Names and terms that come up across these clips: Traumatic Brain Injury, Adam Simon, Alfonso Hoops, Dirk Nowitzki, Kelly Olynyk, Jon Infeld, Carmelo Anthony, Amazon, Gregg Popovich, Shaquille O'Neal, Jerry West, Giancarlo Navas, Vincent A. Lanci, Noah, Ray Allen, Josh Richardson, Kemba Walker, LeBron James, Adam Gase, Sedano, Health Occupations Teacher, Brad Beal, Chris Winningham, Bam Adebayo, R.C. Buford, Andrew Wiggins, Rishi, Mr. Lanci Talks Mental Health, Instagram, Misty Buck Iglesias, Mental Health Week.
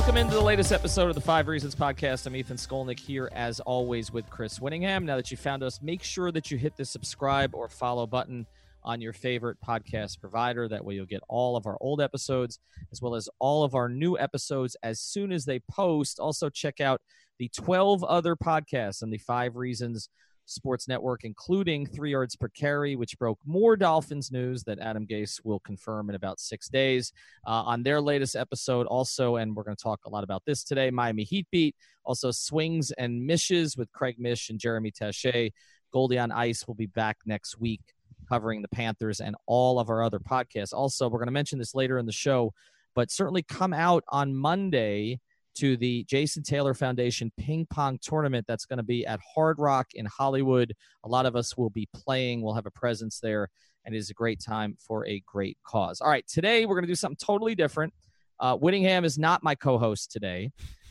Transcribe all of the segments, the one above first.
Welcome into the latest episode of the 5 Reasons Podcast. I'm Ethan Skolnick here, as always, with Chris Winningham. Now that you found us, make sure that you hit the subscribe or follow button on your favorite podcast provider. That way you'll get all of our old episodes as well as all of our new episodes as soon as they post. Also, check out the 12 other podcasts on the 5 Reasons Sports Network, including 3 Yards Per Carry, which broke more Dolphins news that Adam Gase will confirm in about 6 days on their latest episode. Also, and we're going to talk a lot about this today, Miami Heat Beat, also Swings and Mishes with Craig Mish and Jeremy Taché. Goldie on Ice will be back next week covering the Panthers and all of our other podcasts. Also, we're going to mention this later in the show, but certainly come out on Monday to the Jason Taylor Foundation ping pong tournament that's going to be at Hard Rock in Hollywood. A lot of us will be playing. We'll have a presence there, and it is a great time for a great cause. All right, today we're going to do something totally different. Winningham is not my co-host today.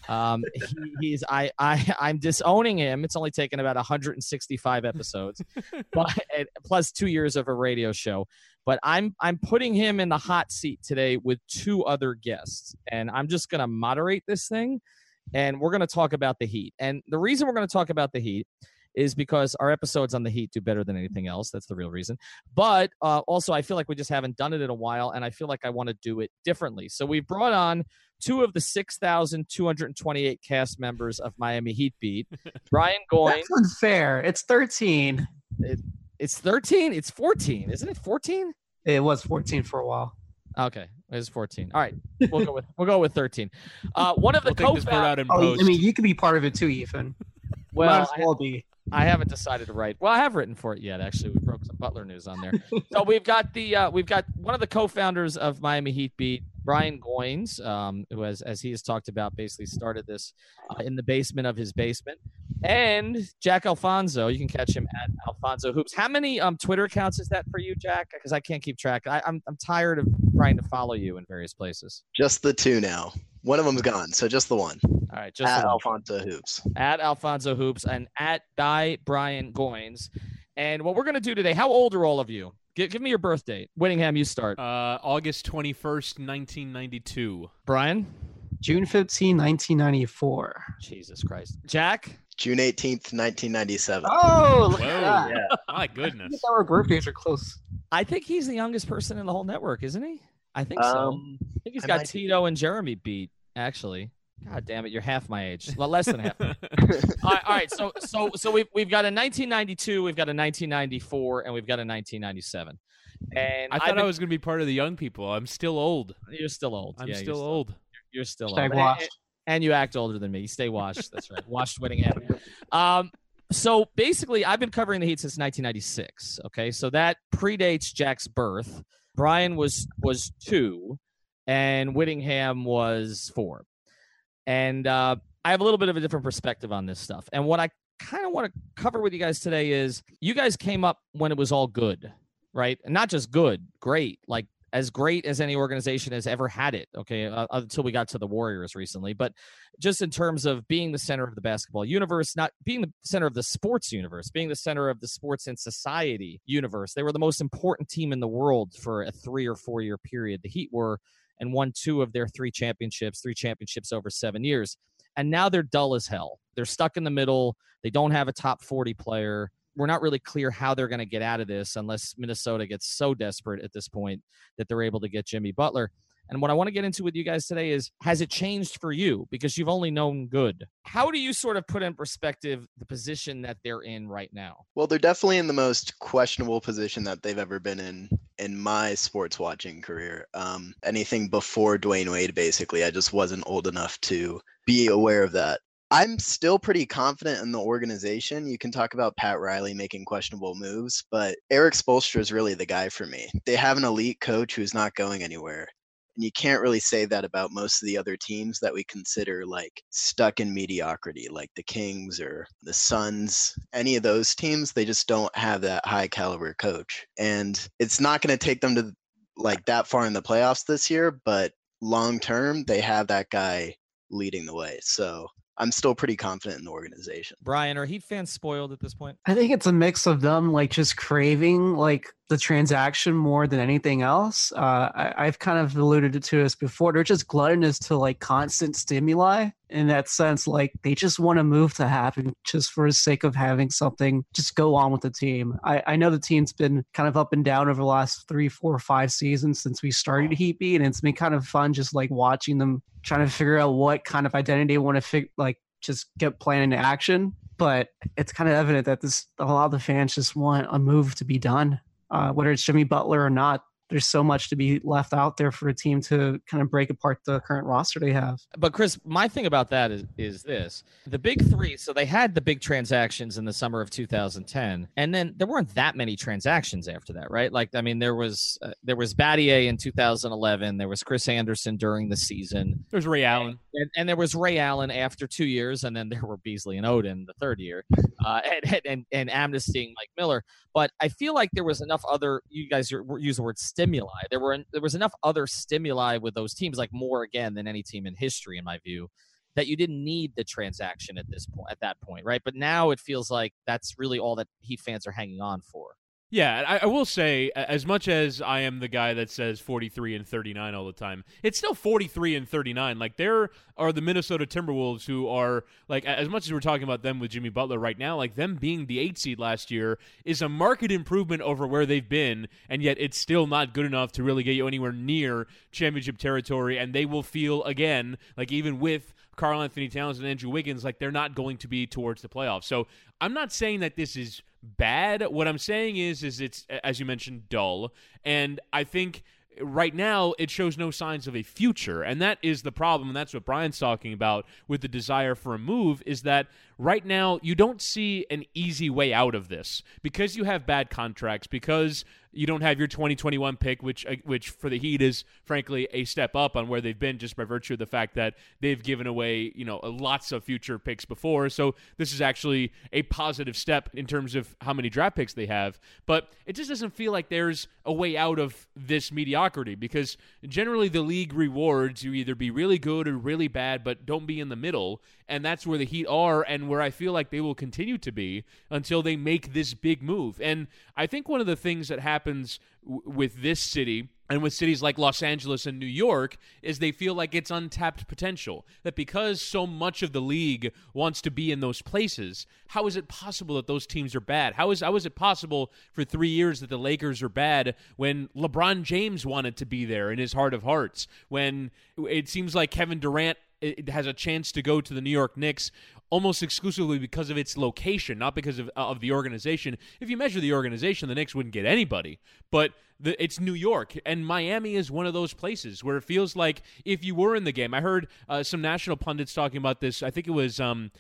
I'm disowning him. It's only taken about 165 episodes, but plus 2 years of a radio show. But I'm putting him in the hot seat today with two other guests, and I'm just going to moderate this thing, and we're going to talk about the Heat. And the reason we're going to talk about the Heat is because our episodes on the Heat do better than anything else. That's the real reason. But also, I feel like we just haven't done it in a while, and I feel like I want to do it differently. So we've brought on two of the 6,228 cast members of Miami Heat Beat. Brian Goins. That's unfair. It's 13. It's 13? It's 14. Isn't it 14? It was 14 for a while. Okay, it was 14. All right, we'll go with 13. One of the co-founders. Oh, I mean, you could be part of it too, Ethan. Well, I haven't decided to write. Well, I have written for it yet. Actually, we broke some Butler news on there. So we've got one of the co-founders of Miami Heat Beat, Brian Goins, who has, as he has talked about, basically started this in the basement of his basement, and Jack Alfonso. You can catch him at Alfonso Hoops. How many Twitter accounts is that for you, Jack? Because I can't keep track. I'm tired of trying to follow you in various places. Just the two now. One of them's gone, so just the one. All right, just at Alfonso Hoops. At Alfonso Hoops and at Di Brian Goins. And what we're going to do today, how old are all of you? Give me your birth date. Winningham, you start. August 21st, 1992. Brian? June 15, 1994. Jesus Christ. Jack? June 18th, 1997. Oh, look at that. Yeah. My goodness. Our birth dates are close. I think he's the youngest person in the whole network, isn't he? I think so. I think he's got Tito and Jeremy beat, actually. God damn it, you're half my age. Well, less than half. All right, so we've got a 1992, we've got a 1994, and we've got a 1997. And I thought I was going to be part of the young people. I'm still old. You're still old. I'm still old. You're still old. Washed. And you act older than me. You stay washed. That's right. Washed Winningham. So basically, I've been covering the Heat since 1996. Okay, so that predates Jack's birth. Brian was two, and Winningham was four. And I have a little bit of a different perspective on this stuff. And what I kind of want to cover with you guys today is you guys came up when it was all good, right? And not just good, great, like as great as any organization has ever had it, okay, until we got to the Warriors recently. But just in terms of being the center of the basketball universe, not being the center of the sports universe, being the center of the sports and society universe, they were the most important team in the world for a 3 or 4 year period. The Heat were, and won two of their three championships over 7 years. And now they're dull as hell. They're stuck in the middle. They don't have a top 40 player. We're not really clear how they're going to get out of this unless Minnesota gets so desperate at this point that they're able to get Jimmy Butler. And what I want to get into with you guys today is, has it changed for you? Because you've only known good. How do you sort of put in perspective the position that they're in right now? Well, they're definitely in the most questionable position that they've ever been in my sports watching career. Anything before Dwayne Wade, basically. I just wasn't old enough to be aware of that. I'm still pretty confident in the organization. You can talk about Pat Riley making questionable moves, but Eric Spoelstra is really the guy for me. They have an elite coach who's not going anywhere. And you can't really say that about most of the other teams that we consider like stuck in mediocrity, like the Kings or the Suns. Any of those teams, they just don't have that high caliber coach. And it's not going to take them to like that far in the playoffs this year, but long term, they have that guy leading the way. So I'm still pretty confident in the organization. Brian, are Heat fans spoiled at this point? I think it's a mix of them, like just craving like the transaction more than anything else. I've kind of alluded to this before. They're just gluttonous to like constant stimuli in that sense. Like they just want a move to happen just for the sake of having something just go on with the team. I know the team's been kind of up and down over the last 3, 4, 5 seasons since we started Heat Beat, and it's been kind of fun just like watching them trying to figure out what kind of identity they want to just get playing into action. But it's kind of evident that a lot of the fans just want a move to be done. Whether it's Jimmy Butler or not, there's so much to be left out there for a team to kind of break apart the current roster they have. But Chris, my thing about that is this, the big three. So they had the big transactions in the summer of 2010, and then there weren't that many transactions after that, right? Like, I mean, there was Battier in 2011. There was Chris Anderson during the season. There's Ray Allen. And there was Ray Allen after 2 years. And then there were Beasley and Oden the third year, and amnestying Mike Miller. But I feel like there was enough other, you guys use the word stimuli. There was enough other stimuli with those teams, like more again than any team in history, in my view, that you didn't need the transaction at that point, right? But now it feels like that's really all that Heat fans are hanging on for. Yeah, I will say, as much as I am the guy that says 43 and 39 all the time, it's still 43 and 39. Like, there are the Minnesota Timberwolves who are, like, as much as we're talking about them with Jimmy Butler right now, like, them being the 8 seed last year is a marked improvement over where they've been, and yet it's still not good enough to really get you anywhere near championship territory, and they will feel, again, like, even with Karl Anthony Towns and Andrew Wiggins, like, they're not going to be towards the playoffs. So I'm not saying that this is bad. What I'm saying is it's, as you mentioned, dull. And I think right now it shows no signs of a future. And that is the problem. And that's what Brian's talking about with the desire for a move, is that right now you don't see an easy way out of this because you have bad contracts, because you don't have your 2021 pick, which for the Heat is, frankly, a step up on where they've been just by virtue of the fact that they've given away, you know, lots of future picks before. So this is actually a positive step in terms of how many draft picks they have. But it just doesn't feel like there's a way out of this mediocrity, because generally the league rewards you either be really good or really bad, but don't be in the middle. And that's where the Heat are and where I feel like they will continue to be until they make this big move. And I think one of the things that happens with this city and with cities like Los Angeles and New York is they feel like it's untapped potential, that because so much of the league wants to be in those places, how is it possible that those teams are bad? How is it possible for 3 years that the Lakers are bad when LeBron James wanted to be there in his heart of hearts, when it seems like Kevin Durant has a chance to go to the New York Knicks almost exclusively because of its location, not because of the organization. If you measure the organization, the Knicks wouldn't get anybody. But it's New York, and Miami is one of those places where it feels like if you were in the game. I heard some national pundits talking about this. I think it was on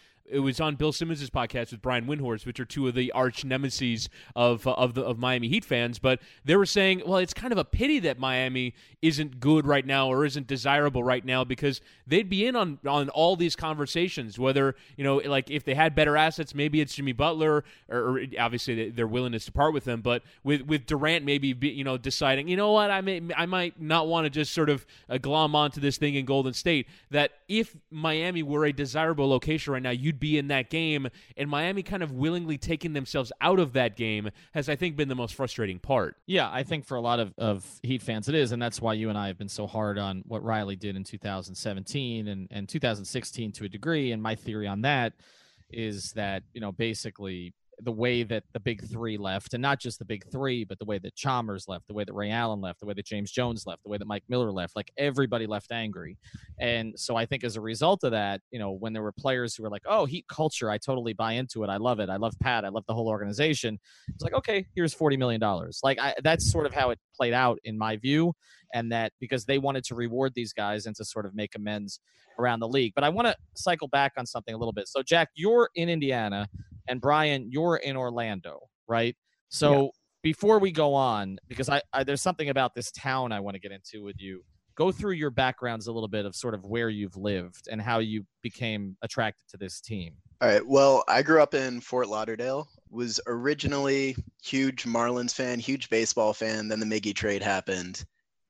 Bill Simmons' podcast with Brian Windhorst, which are two of the arch nemeses of Miami Heat fans. But they were saying, well, it's kind of a pity that Miami isn't good right now or isn't desirable right now, because they'd be in on all these conversations, whether, you know, like if they had better assets, maybe it's Jimmy Butler or obviously their willingness to part with them. But with Durant, maybe, you know, deciding, you know what, I might not want to just sort of glom onto this thing in Golden State, that if Miami were a desirable location right now, you'd be in that game, and Miami kind of willingly taking themselves out of that game has, I think, been the most frustrating part. Yeah, I think for a lot of Heat fans it is, and that's why you and I have been so hard on what Riley did in 2017 and 2016 to a degree, and my theory on that is that, you know, basically the way that the big three left, and not just the big three, but the way that Chalmers left, the way that Ray Allen left, the way that James Jones left, the way that Mike Miller left, like everybody left angry. And so I think as a result of that, you know, when there were players who were like, oh, Heat culture, I totally buy into it. I love it. I love Pat. I love the whole organization. It's like, okay, here's $40 million. Like that's sort of how it played out in my view. And that because they wanted to reward these guys and to sort of make amends around the league. But I want to cycle back on something a little bit. So Jack, you're in Indiana, and Brian, you're in Orlando, right? So Before we go on, because I there's something about this town I want to get into with you, go through your backgrounds a little bit of sort of where you've lived and how you became attracted to this team. All right. Well, I grew up in Fort Lauderdale, was originally huge Marlins fan, huge baseball fan. Then the Miggy trade happened.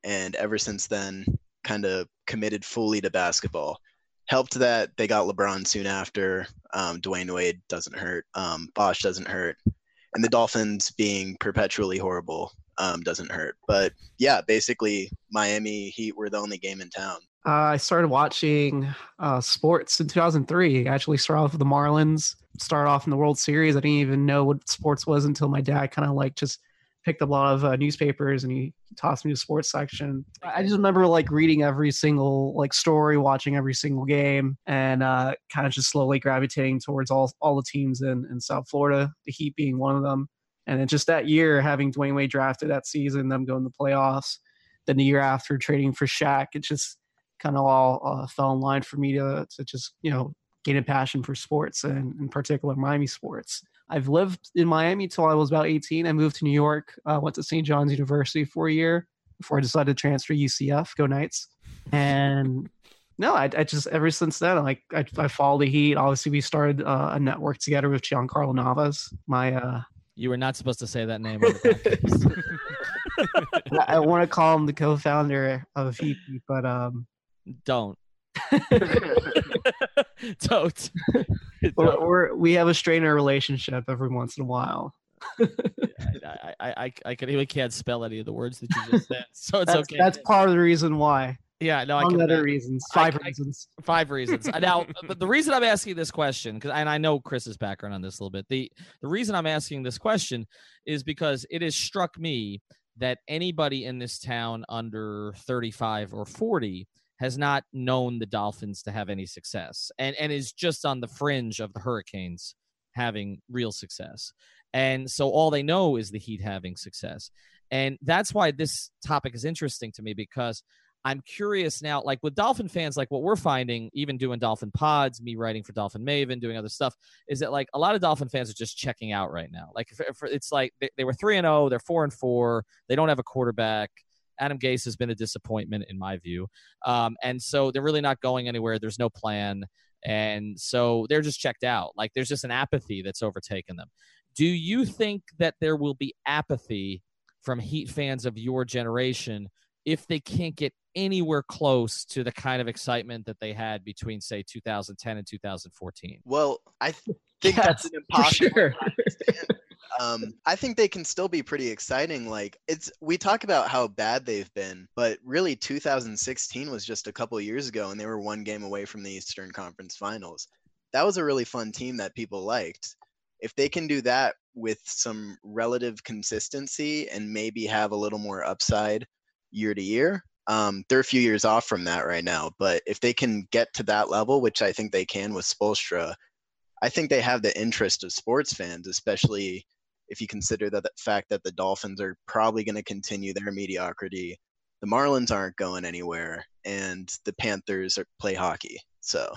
And ever since then, kind of committed fully to basketball. Helped that they got LeBron soon after. Dwayne Wade doesn't hurt. Bosh doesn't hurt. And the Dolphins being perpetually horrible doesn't hurt. But yeah, basically Miami Heat were the only game in town. I started watching sports in 2003. I actually started off with the Marlins, started off in the World Series. I didn't even know what sports was until my dad kind of like just picked up a lot of newspapers and he tossed me to the sports section. I just remember like reading every single like story, watching every single game, and kind of just slowly gravitating towards all the teams in South Florida, the Heat being one of them. And then just that year, having Dwayne Wade drafted that season, them going to the playoffs, then the year after trading for Shaq, it just kind of all fell in line for me to just, you know, gain a passion for sports and in particular Miami sports. I've lived in Miami till I was about 18. I moved to New York, went to St. John's University for a year before I decided to transfer to UCF, go Knights. And no, I just, ever since then, like I followed the Heat. Obviously we started a network together with Giancarlo Navas. You were not supposed to say that name on the podcast. I want to call him the co-founder of Heat, but don't. Don't. We have a strain in our relationship every once in a while. I can't spell any of the words that you just said, so it's okay. That's part of the reason why. Yeah, no, Five reasons. Now, the reason I'm asking this question, because I know Chris's background on this a little bit. The reason I'm asking this question is because it has struck me that anybody in this town under 35 or 40 has not known the Dolphins to have any success, and is just on the fringe of the Hurricanes having real success. And so all they know is the Heat having success. And that's why this topic is interesting to me, because I'm curious now, like with Dolphin fans, like what we're finding, even doing Dolphin pods, me writing for Dolphin Maven, doing other stuff, is that like a lot of Dolphin fans are just checking out right now. Like if it's like they were 3-0, they're 4-4, they don't have a quarterback. Adam Gase has been a disappointment in my view. And so they're really not going anywhere. There's no plan. And so they're just checked out. Like there's just an apathy that's overtaken them. Do you think that there will be apathy from Heat fans of your generation if they can't get anywhere close to the kind of excitement that they had between, say, 2010 and 2014? Well, I think that's an impossible time to stand. I think they can still be pretty exciting. Like we talk about how bad they've been, but really 2016 was just a couple years ago and they were one game away from the Eastern Conference Finals. That was a really fun team that people liked. If they can do that with some relative consistency and maybe have a little more upside year to year, they're a few years off from that right now. But if they can get to that level, which I think they can with Spoelstra, I think they have the interest of sports fans, especially if you consider that the fact that the Dolphins are probably going to continue their mediocrity, the Marlins aren't going anywhere, and the Panthers play hockey. So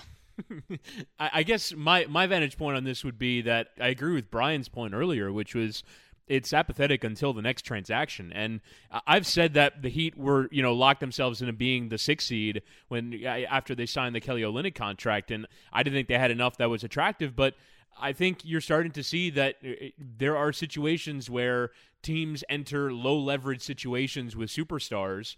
I guess my vantage point on this would be that I agree with Brian's point earlier, which was it's apathetic until the next transaction. And I've said that the Heat were, you know, locked themselves into being the 6th seed when after they signed the Kelly Olynyk contract. And I didn't think they had enough that was attractive, but I think you're starting to see that there are situations where teams enter low leverage situations with superstars,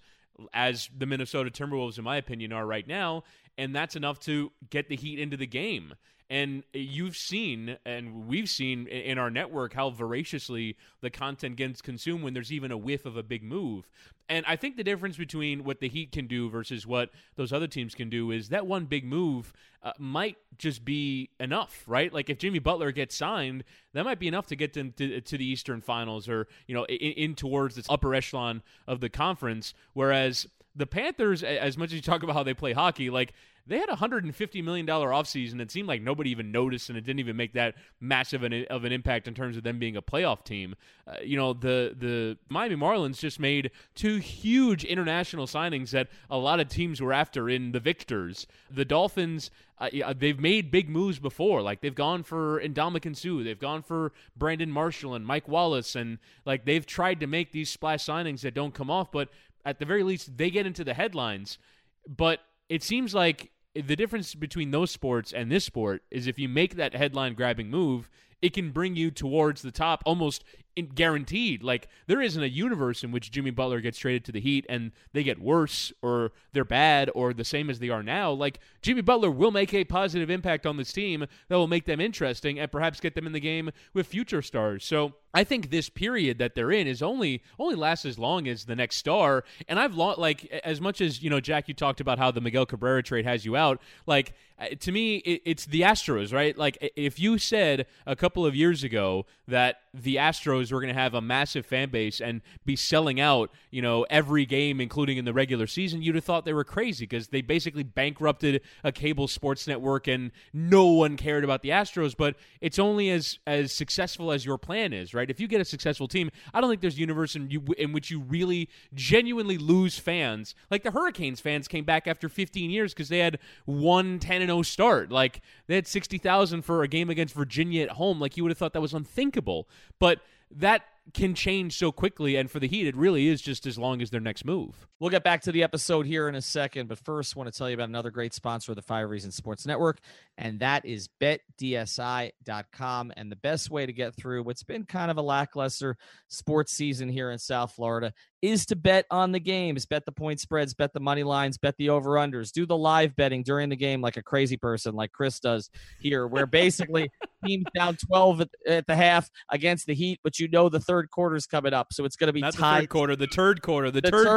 as the Minnesota Timberwolves, in my opinion, are right now. And that's enough to get the Heat into the game. And you've seen, and we've seen in our network, how voraciously the content gets consumed when there's even a whiff of a big move. And I think the difference between what the Heat can do versus what those other teams can do is that one big move might just be enough, right? Like if Jimmy Butler gets signed, that might be enough to get them to the Eastern Finals, or, you know, in towards this upper echelon of the conference. Whereas the Panthers, as much as you talk about how they play hockey, like they had a $150 million offseason. It seemed like nobody even noticed, and it didn't even make that massive of an impact in terms of them being a playoff team. You know, the Miami Marlins just made 2 huge international signings that a lot of teams were after in the Victors. The Dolphins, they've made big moves before. Like, they've gone for Ndamukong Suh. They've gone for Brandon Marshall and Mike Wallace. And, like, they've tried to make these splash signings that don't come off. But at the very least, they get into the headlines. But it seems like the difference between those sports and this sport is if you make that headline-grabbing move, it can bring you towards the top almost guaranteed. Like, there isn't a universe in which Jimmy Butler gets traded to the Heat and they get worse or they're bad or the same as they are now. Like, Jimmy Butler will make a positive impact on this team that will make them interesting and perhaps get them in the game with future stars. So I think this period that they're in is only lasts as long as the next star. And I've like, as much as, you know, Jack, you talked about how the Miguel Cabrera trade has you out. Like, to me, it's the Astros, right? Like, if you said a couple of years ago that the Astros were going to have a massive fan base and be selling out, you know, every game, including in the regular season, you'd have thought they were crazy because they basically bankrupted a cable sports network and no one cared about the Astros. But it's only as successful as your plan is, right? If you get a successful team, I don't think there's a universe in which you really genuinely lose fans. Like, the Hurricanes fans came back after 15 years because they had one 10-0 start. Like, they had 60,000 for a game against Virginia at home. Like, you would have thought that was unthinkable. But that can change so quickly, and for the Heat, it really is just as long as their next move. We'll get back to the episode here in a second, but first, I want to tell you about another great sponsor of the Five Reasons Sports Network, and that is BetDSI.com. And the best way to get through what's been kind of a lackluster sports season here in South Florida is to bet on the games, bet the point spreads, bet the money lines, bet the over-unders, do the live betting during the game like a crazy person like Chris does here, where basically teams down 12 at the half against the Heat, but you know the third quarter's coming up, so it's going to be tied. The third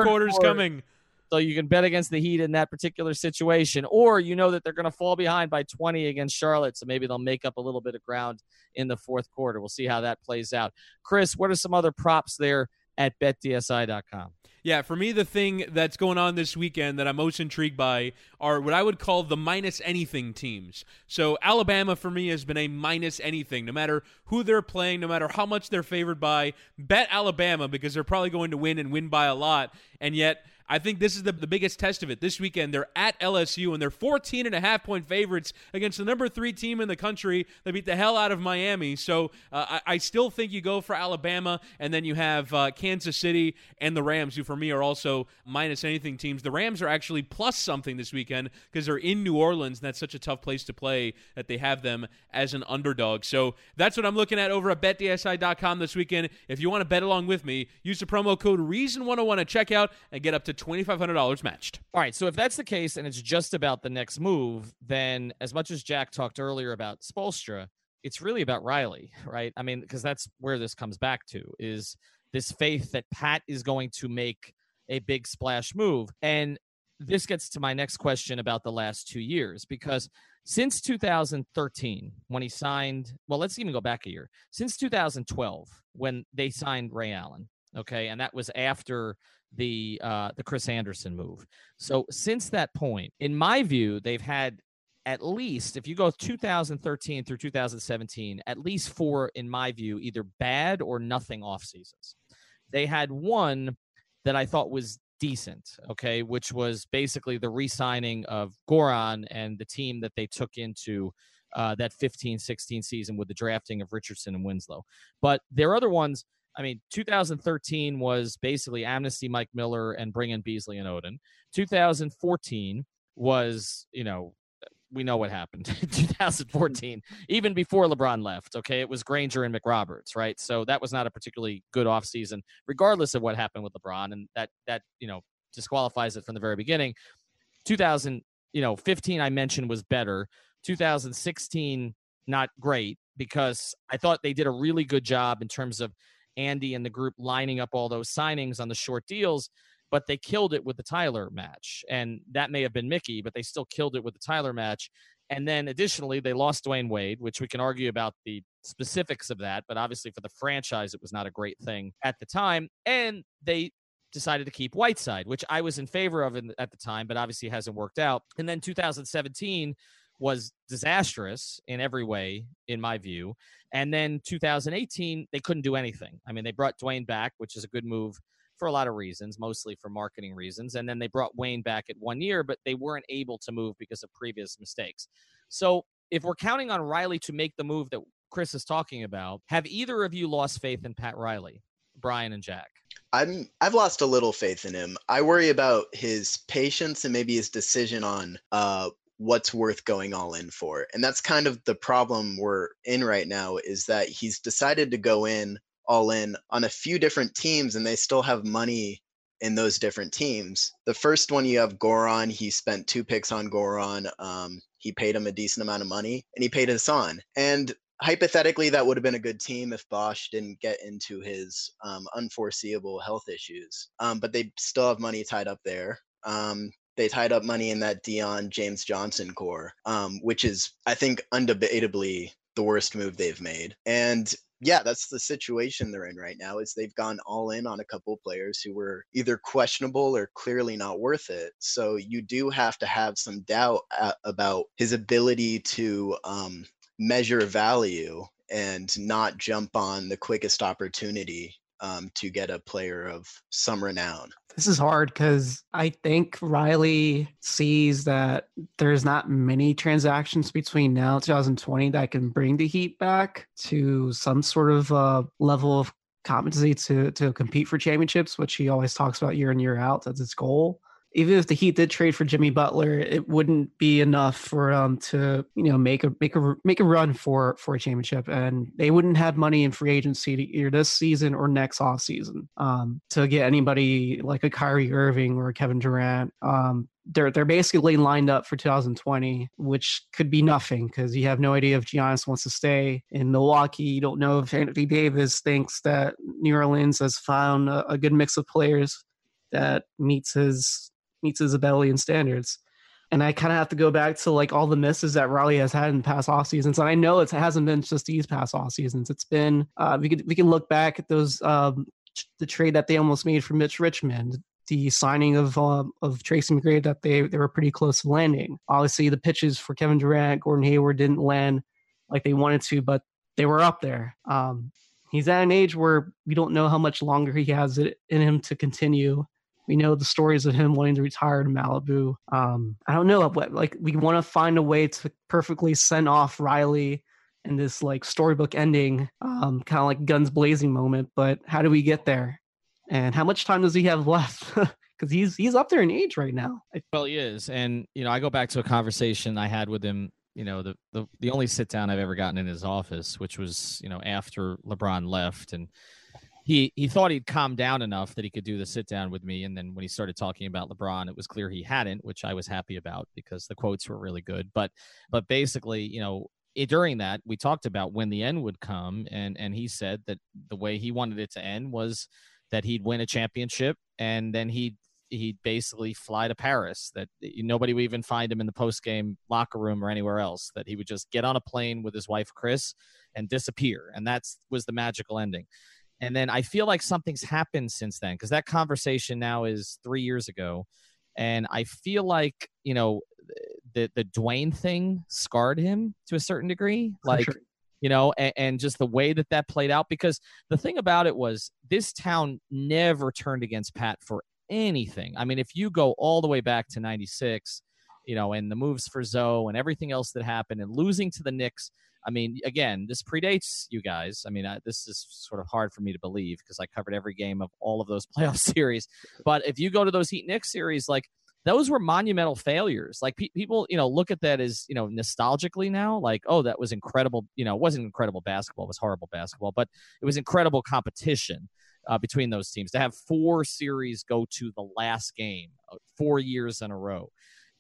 quarter's coming. So you can bet against the Heat in that particular situation, or you know that they're going to fall behind by 20 against Charlotte, so maybe they'll make up a little bit of ground in the fourth quarter. We'll see how that plays out. Chris, what are some other props there at BetDSI.com? Yeah, for me, the thing that's going on this weekend that I'm most intrigued by are what I would call the minus anything teams. So Alabama, for me, has been a minus anything. No matter who they're playing, no matter how much they're favored by, bet Alabama because they're probably going to win and win by a lot. And yet, I think this is the biggest test of it. This weekend, they're at LSU, and they're 14.5-point favorites against the number 3 team in the country. They beat the hell out of Miami. So I still think you go for Alabama, and then you have Kansas City and the Rams, who for me are also minus anything teams. The Rams are actually plus something this weekend because they're in New Orleans, and that's such a tough place to play that they have them as an underdog. So that's what I'm looking at over at BetDSI.com this weekend. If you want to bet along with me, use the promo code REASON101 at checkout and get up to $2,500 matched. All right, so if that's the case and it's just about the next move, then as much as Jack talked earlier about Spoelstra, it's really about Riley, right? I mean, because that's where this comes back to, is this faith that Pat is going to make a big splash move. And this gets to my next question about the last 2 years, because since 2013, when he signed, well, let's even go back a year, since 2012, when they signed Ray Allen, okay, and that was after the Chris Anderson move. So since that point, in my view, they've had at least, if you go 2013 through 2017, at least 4, in my view, either bad or nothing off seasons. They had one that I thought was decent, okay, which was basically the re-signing of Goran and the team that they took into that 15-16 season with the drafting of Richardson and Winslow. But there are other ones. I mean, 2013 was basically amnesty Mike Miller and bring in Beasley and Oden. 2014 was, you know, we know what happened in 2014, even before LeBron left. Okay, it was Granger and McRoberts, right? So that was not a particularly good offseason, regardless of what happened with LeBron, and that you know, disqualifies it from the very beginning. 2015 I mentioned was better. 2016 not great, because I thought they did a really good job in terms of Andy and the group lining up all those signings on the short deals, but they killed it with the Tyler match. And that may have been Mickey, but they still killed it with the Tyler match. And then additionally, they lost Dwayne Wade, which we can argue about the specifics of that, but obviously for the franchise, it was not a great thing at the time. And they decided to keep Whiteside, which I was in favor of at the time, but obviously hasn't worked out. And then 2017 was disastrous in every way, in my view. And then 2018, they couldn't do anything. I mean, they brought Dwayne back, which is a good move for a lot of reasons, mostly for marketing reasons. And then they brought Wayne back at 1 year, but they weren't able to move because of previous mistakes. So if we're counting on Riley to make the move that Chris is talking about, have either of you lost faith in Pat Riley, Brian and Jack? I've lost a little faith in him. I worry about his patience and maybe his decision on what's worth going all in for. And that's kind of the problem we're in right now, is that he's decided to go in all in on a few different teams, and they still have money in those different teams. The first one, you have Goran. He spent 2 picks on Goran. He paid him a decent amount of money, and he paid Hassan. And hypothetically, that would have been a good team if Bosh didn't get into his unforeseeable health issues. But they still have money tied up there. They tied up money in that Dion James Johnson core, which is, I think, undebatably the worst move they've made. And yeah, that's the situation they're in right now, is they've gone all in on a couple of players who were either questionable or clearly not worth it. So you do have to have some doubt about his ability to measure value and not jump on the quickest opportunity to get a player of some renown. This is hard because I think Riley sees that there's not many transactions between now and 2020 that can bring the Heat back to some sort of level of competency to compete for championships, which he always talks about year in, year out. That's his goal. Even if the Heat did trade for Jimmy Butler, it wouldn't be enough for to, you know, make a run for a championship, and they wouldn't have money in free agency to either this season or next offseason to get anybody like a Kyrie Irving or a Kevin Durant. They're basically lined up for 2020, which could be nothing because you have no idea if Giannis wants to stay in Milwaukee. You don't know if Anthony Davis thinks that New Orleans has found a good mix of players that meets his ability and standards. And I kind of have to go back to like all the misses that Riley has had in past off seasons. And I know it hasn't been just these past off seasons. It's been, we can look back at those, the trade that they almost made for Mitch Richmond, the signing of Tracy McGrady that they were pretty close to landing. Obviously the pitches for Kevin Durant, Gordon Hayward didn't land like they wanted to, but they were up there. He's at an age where we don't know how much longer he has it in him to continue. We know the stories of him wanting to retire to Malibu. I don't know. Like, we want to find a way to perfectly send off Riley in this like storybook ending, kind of like guns blazing moment. But how do we get there? And how much time does he have left? Because he's up there in age right now. Well, he is. And, you know, I go back to a conversation I had with him, you know, the only sit down I've ever gotten in his office, which was, you know, after LeBron left. And He thought he'd calmed down enough that he could do the sit down with me. And then when he started talking about LeBron, it was clear he hadn't, which I was happy about because the quotes were really good. But basically, you know, during that, we talked about when the end would come. And he said that the way he wanted it to end was that he'd win a championship and then he'd basically fly to Paris, that nobody would even find him in the post-game locker room or anywhere else, that he would just get on a plane with his wife, Chris, and disappear. And that was the magical ending. And then I feel like something's happened since then, because that conversation now is 3 years ago. And I feel like, you know, the Dwayne thing scarred him to a certain degree, like, sure, you know, and just the way that played out, because the thing about it was this town never turned against Pat for anything. I mean, if you go all the way back to 96, you know, and the moves for Zo and everything else that happened and losing to the Knicks, I mean, again, this predates you guys. I mean, this is sort of hard for me to believe because I covered every game of all of those playoff series. But if you go to those Heat-Knicks series, like, those were monumental failures. Like, people, you know, look at that as, you know, nostalgically now, like, oh, that was incredible. You know, it wasn't incredible basketball. It was horrible basketball. But it was incredible competition between those teams. To have 4 series go to the last game 4 years in a row,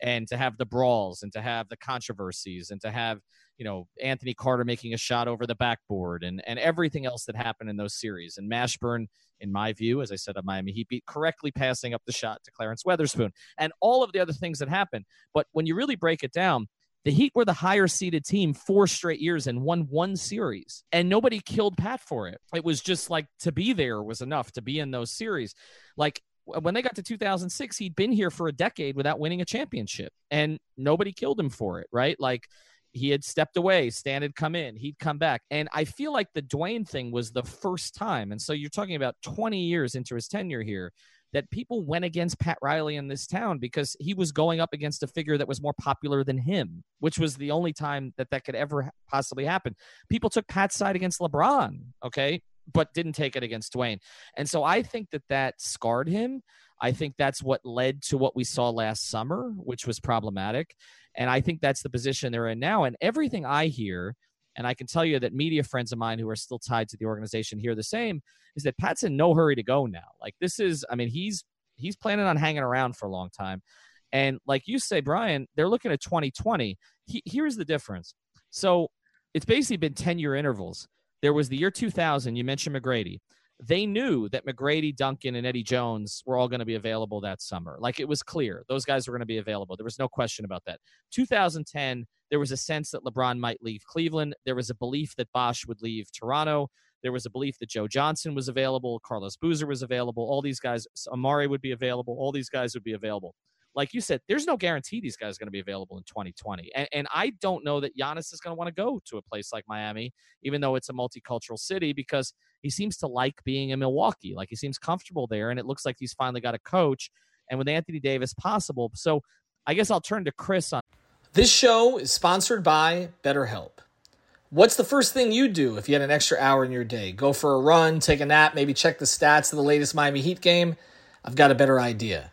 and to have the brawls and to have the controversies and to have, you know, Anthony Carter making a shot over the backboard and everything else that happened in those series. And Mashburn, in my view, as I said, at Miami Heat Beat, correctly passing up the shot to Clarence Weatherspoon and all of the other things that happened. But when you really break it down, the Heat were the higher-seeded team 4 straight years and won 1 series, and nobody killed Pat for it. It was just like to be there was enough to be in those series. Like, when they got to 2006, he'd been here for a decade without winning a championship, and nobody killed him for it, right? Like, he had stepped away. Stan had come in. He'd come back. And I feel like the Dwayne thing was the first time. And so you're talking about 20 years into his tenure here that people went against Pat Riley in this town because he was going up against a figure that was more popular than him, which was the only time that could ever possibly happen. People took Pat's side against LeBron, okay, but didn't take it against Dwayne. And so I think that scarred him. I think that's what led to what we saw last summer, which was problematic. And I think that's the position they're in now. And everything I hear, And I can tell you that media friends of mine who are still tied to the organization hear the same, is that Pat's in no hurry to go now. Like, this is, I mean, he's planning on hanging around for a long time. And like you say, Brian, they're looking at 2020. Here's the difference. So it's basically been 10-year intervals. There was the year 2000. You mentioned McGrady. They knew that McGrady, Duncan, and Eddie Jones were all going to be available that summer. Like, it was clear. Those guys were going to be available. There was no question about that. 2010, there was a sense that LeBron might leave Cleveland. There was a belief that Bosh would leave Toronto. There was a belief that Joe Johnson was available. Carlos Boozer was available. All these guys, Amari would be available. All these guys would be available. Like you said, there's no guarantee these guys are going to be available in 2020. And I don't know that Giannis is going to want to go to a place like Miami, even though it's a multicultural city, because he seems to like being in Milwaukee. Like, he seems comfortable there, and it looks like he's finally got a coach, and with Anthony Davis possible. So I guess I'll turn to Chris on. This show is sponsored by BetterHelp. What's the first thing you'd do if you had an extra hour in your day? Go for a run, take a nap, maybe check the stats of the latest Miami Heat game? I've got a better idea.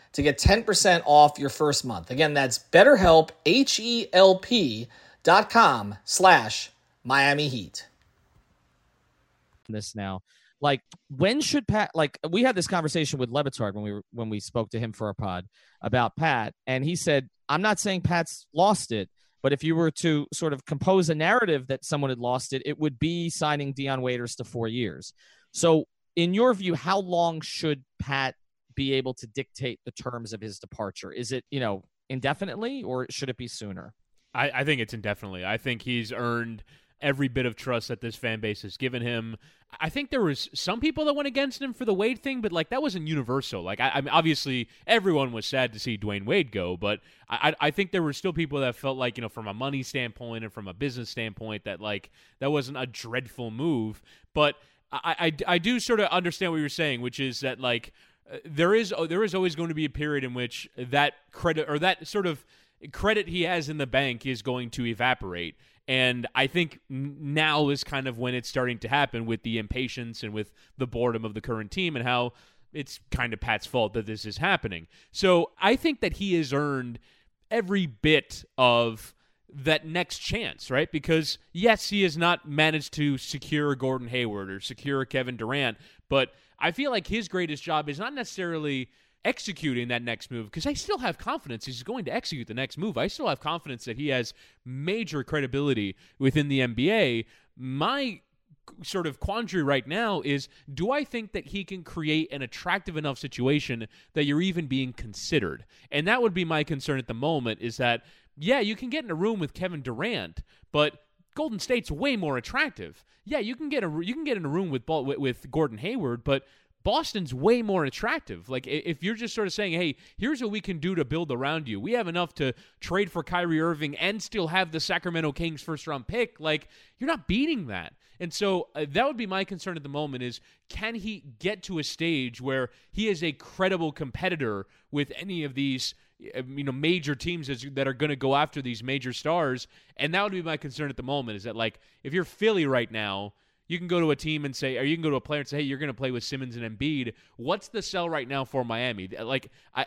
to get 10% off your first month. Again, that's BetterHelp, BetterHelp.com/Miami Heat. This now, like, when should Pat, like, we had this conversation with Levitard when we spoke to him for our pod about Pat, and he said, I'm not saying Pat's lost it, but if you were to sort of compose a narrative that someone had lost it, it would be signing Dion Waiters to 4 years. So in your view, how long should Pat be able to dictate the terms of his departure? Is it, indefinitely, or should it be sooner? I think it's indefinitely. I think he's earned every bit of trust that this fan base has given him. I think there was some people that went against him for the Wade thing, but that wasn't universal. Like, I mean, obviously everyone was sad to see Dwayne Wade go, but I think there were still people that felt like, from a money standpoint and from a business standpoint, that that wasn't a dreadful move. But I do sort of understand what you're saying, which is that there is always going to be a period in which that credit, or that sort of credit he has in the bank, is going to evaporate. And I think now is kind of when it's starting to happen, with the impatience and with the boredom of the current team, and how it's kind of Pat's fault that this is happening. So I think that he has earned every bit of that next chance, right? Because yes, he has not managed to secure Gordon Hayward or secure Kevin Durant, but I feel like his greatest job is not necessarily executing that next move, because I still have confidence he's going to execute the next move. I still have confidence that he has major credibility within the NBA. My sort of quandary right now is, do I think that he can create an attractive enough situation that you're even being considered? And that would be my concern at the moment, is that, yeah, you can get in a room with Kevin Durant, but Golden State's way more attractive. Yeah, you can get in a room with Gordon Hayward, but Boston's way more attractive. Like, if you're just sort of saying, hey, here's what we can do to build around you. We have enough to trade for Kyrie Irving and still have the Sacramento Kings first-round pick. Like, you're not beating that. And so that would be my concern at the moment, is can he get to a stage where he is a credible competitor with any of these major teams that are going to go after these major stars? And that would be my concern at the moment, is that, if you're Philly right now, you can go to a team and say, or you can go to a player and say, hey, you're going to play with Simmons and Embiid. What's the sell right now for Miami?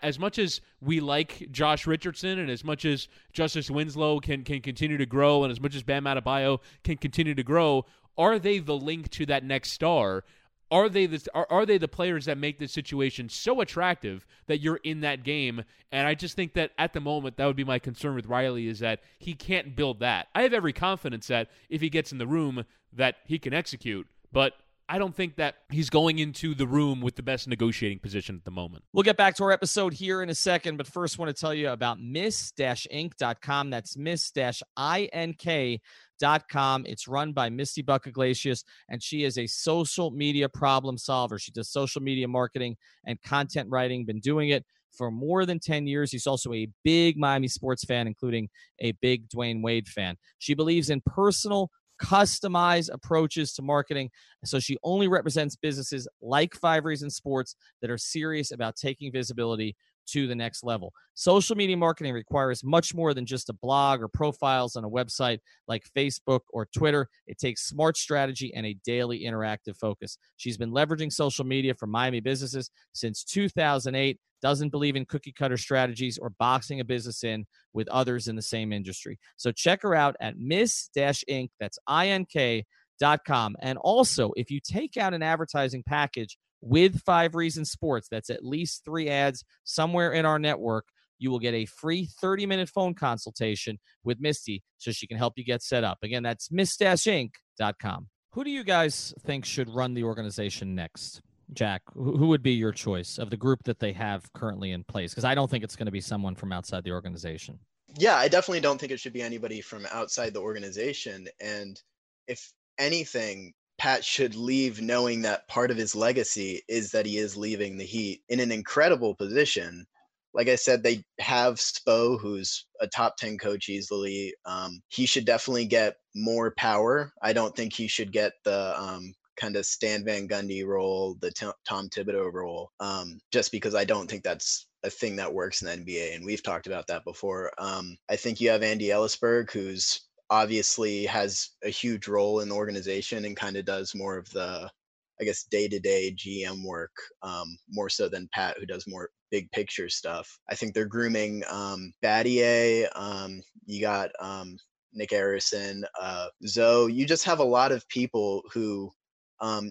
As much as we like Josh Richardson, and as much as Justise Winslow can continue to grow, and as much as Bam Adebayo can continue to grow, are they the link to that next star? Are they the players that make this situation so attractive that you're in that game? And I just think that at the moment, that would be my concern with Riley, is that he can't build that. I have every confidence that if he gets in the room that he can execute, but I don't think that he's going into the room with the best negotiating position at the moment. We'll get back to our episode here in a second, but first want to tell you about miss-inc.com. That's miss-ink.com. It's run by Misty Buck Iglesias, and she is a social media problem solver. She does social media marketing and content writing, been doing it for more than 10 years. He's also a big Miami sports fan, including a big Dwayne Wade fan. She believes in personal, customized approaches to marketing, so she only represents businesses like Five Reasons Sports that are serious about taking visibility to the next level. Social media marketing requires much more than just a blog or profiles on a website like Facebook or Twitter. It takes smart strategy and a daily interactive focus. She's been leveraging social media for Miami businesses since 2008, doesn't believe in cookie cutter strategies or boxing a business in with others in the same industry. So check her out at miss-inc, that's INK.com. And also, if you take out an advertising package with Five Reasons Sports, that's at least 3 ads somewhere in our network, you will get a free 30-minute phone consultation with Misty so she can help you get set up. Again, that's miss-inc.com. Who do you guys think should run the organization next? Jack, who would be your choice of the group that they have currently in place? Because I don't think it's going to be someone from outside the organization. Yeah, I definitely don't think it should be anybody from outside the organization. And if anything, Pat should leave knowing that part of his legacy is that he is leaving the Heat in an incredible position. Like I said, they have Spo, who's a top 10 coach easily. He should definitely get more power. I don't think he should get the kind of Stan Van Gundy role, the Tom Thibodeau role, just because I don't think that's a thing that works in the NBA. And we've talked about that before. I think you have Andy Elisburg, who's obviously has a huge role in the organization and kind of does more of the, I guess, day-to-day GM work, more so than Pat, who does more big picture stuff. I think they're grooming Battier. You got Nick Arison, Zo. You just have a lot of people who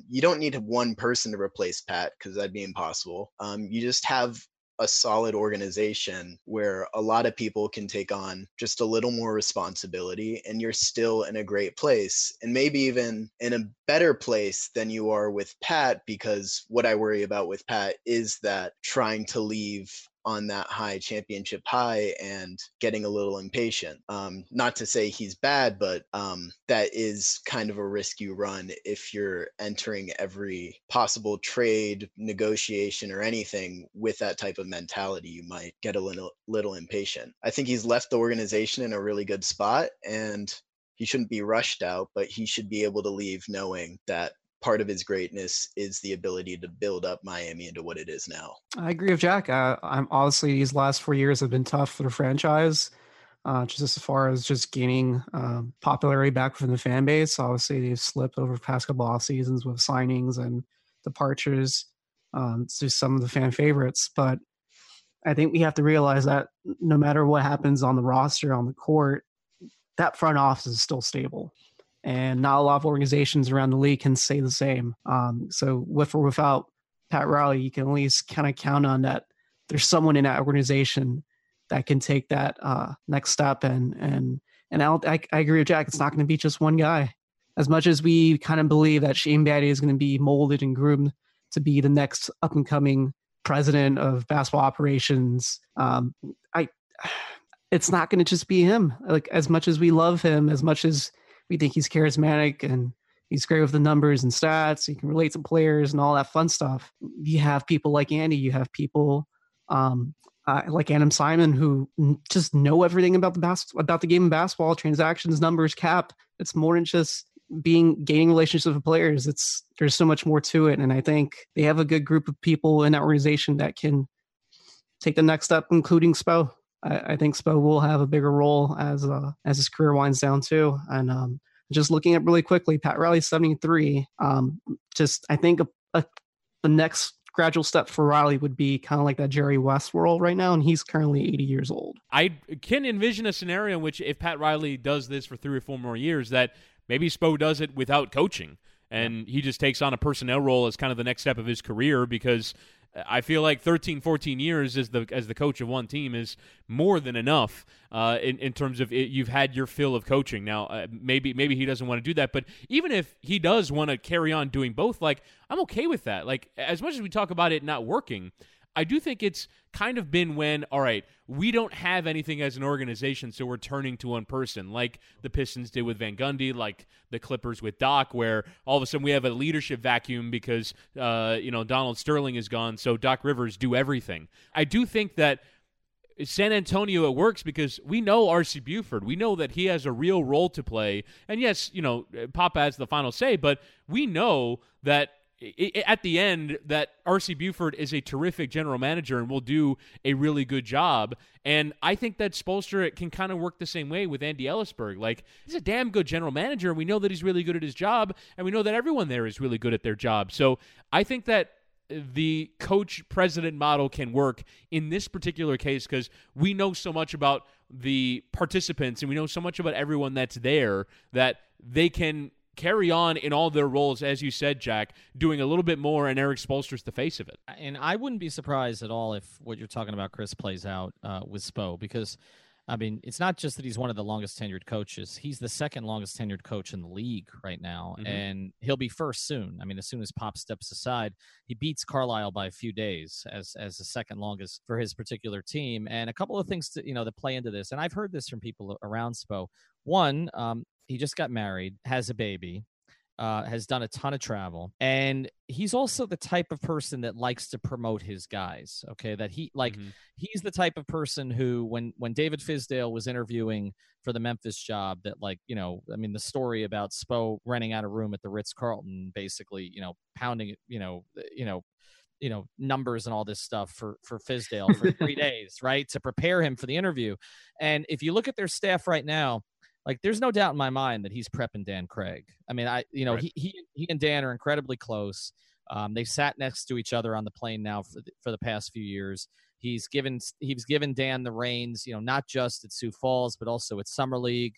you don't need one person to replace Pat, because that'd be impossible. You just have a solid organization where a lot of people can take on just a little more responsibility, and you're still in a great place, and maybe even in a better place than you are with Pat, because what I worry about with Pat is that trying to leave on that high championship high and getting a little impatient. Not to say he's bad, but that is kind of a risk you run if you're entering every possible trade, negotiation, or anything with that type of mentality. You might get a little impatient. I think he's left the organization in a really good spot, and he shouldn't be rushed out, but he should be able to leave knowing that part of his greatness is the ability to build up Miami into what it is now. I agree with Jack. I'm obviously, these last 4 years have been tough for the franchise, just as far as just gaining popularity back from the fan base. Obviously, they've slipped over the past couple off seasons with signings and departures to some of the fan favorites. But I think we have to realize that no matter what happens on the roster, on the court, that front office is still stable. And not a lot of organizations around the league can say the same. So with or without Pat Riley, you can at least kind of count on that. There's someone in that organization that can take that next step. And I agree with Jack. It's not going to be just one guy. As much as we kind of believe that Shane Battier is going to be molded and groomed to be the next up and coming president of basketball operations, it's not going to just be him. Like, as much as we love him, as much as we think he's charismatic and he's great with the numbers and stats, he can relate to players and all that fun stuff, you have people like Andy, you have people like Adam Simon, who just know everything about the game of basketball, transactions, numbers, cap. It's more than just gaining relationships with players. There's so much more to it. And I think they have a good group of people in that organization that can take the next step, including Spo. I think Spo will have a bigger role as his career winds down too. And just looking at really quickly, Pat Riley, 73. I think the next gradual step for Riley would be kind of like that Jerry West role right now, and he's currently 80 years old. I can envision a scenario in which, if Pat Riley does this for 3 or 4 more years, that maybe Spo does it without coaching, and he just takes on a personnel role as kind of the next step of his career, because I feel like 13, 14 years as the coach of one team is more than enough in terms of it, you've had your fill of coaching. Now, maybe he doesn't want to do that, but even if he does want to carry on doing both, like, I'm okay with that. Like, as much as we talk about it not working, I do think it's kind of been when, all right, we don't have anything as an organization, so we're turning to one person, like the Pistons did with Van Gundy, like the Clippers with Doc, where all of a sudden we have a leadership vacuum because, Donald Sterling is gone, so Doc Rivers do everything. I do think that San Antonio, it works because we know R.C. Buford. We know that he has a real role to play. And yes, Pop has the final say, but we know that at the end, that R.C. Buford is a terrific general manager and will do a really good job. And I think that Spoelstra can kind of work the same way with Andy Elisburg. Like, he's a damn good general manager, and we know that he's really good at his job, and we know that everyone there is really good at their job. So I think that the coach-president model can work in this particular case because we know so much about the participants and we know so much about everyone that's there that they can carry on in all their roles, as you said, Jack, doing a little bit more, and Eric Spoelstra's the face of it. And I wouldn't be surprised at all if what you're talking about, Chris, plays out with Spo, because, I mean, it's not just that he's one of the longest-tenured coaches. He's the second-longest-tenured coach in the league right now, and he'll be first soon. I mean, as soon as Pop steps aside, he beats Carlisle by a few days as the second-longest for his particular team. And a couple of things to, that play into this, and I've heard this from people around Spo. One, he just got married, has a baby, has done a ton of travel. And he's also the type of person that likes to promote his guys. Okay. That he like, he's the type of person who, when David Fizdale was interviewing for the Memphis job, that the story about Spo renting out a room at the Ritz-Carlton, basically, pounding, numbers and all this stuff for Fizdale for 3 days, right. To prepare him for the interview. And if you look at their staff right now, like, there's no doubt in my mind that he's prepping Dan Craig. I mean, right. he and Dan are incredibly close. They've sat next to each other on the plane now for the past few years. He's given Dan the reins, not just at Sioux Falls, but also at Summer League.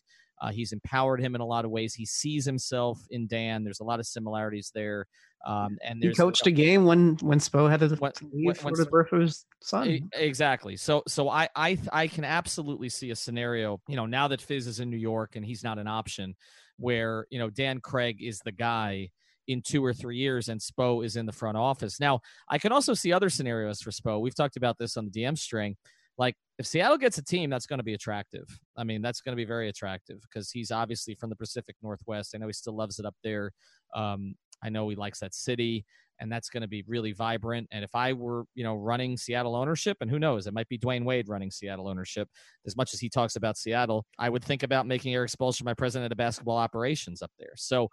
He's empowered him in a lot of ways. He sees himself in Dan. There's a lot of similarities there. And he coached a game when Spo had to leave for the birth of his son. Exactly. So I can absolutely see a scenario, now that Fizz is in New York and he's not an option, where, Dan Craig is the guy in 2 or 3 years and Spo is in the front office. Now, I can also see other scenarios for Spo. We've talked about this on the DM string. Like, if Seattle gets a team, that's going to be attractive. I mean, that's going to be very attractive because he's obviously from the Pacific Northwest. I know he still loves it up there. I know he likes that city, and that's going to be really vibrant. And if I were, running Seattle ownership, and who knows, it might be Dwayne Wade running Seattle ownership. As much as he talks about Seattle, I would think about making Eric Spoelstra my president of basketball operations up there. So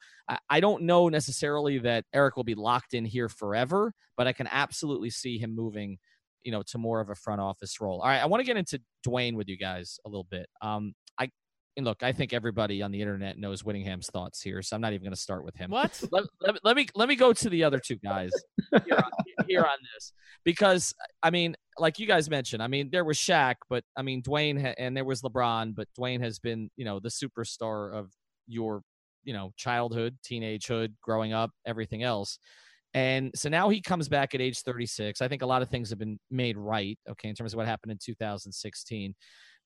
I don't know necessarily that Eric will be locked in here forever, but I can absolutely see him moving, to more of a front office role. All right, I want to get into Dwayne with you guys a little bit. And look, I think everybody on the internet knows Winningham's thoughts here, so I'm not even going to start with him. What? Let me go to the other two guys here on this, because I mean, like you guys mentioned, I mean, there was Shaq, but I mean, Dwayne, and there was LeBron, but Dwayne has been, the superstar of your, childhood, teenagehood, growing up, everything else. And so now he comes back at age 36. I think a lot of things have been made right, okay, in terms of what happened in 2016,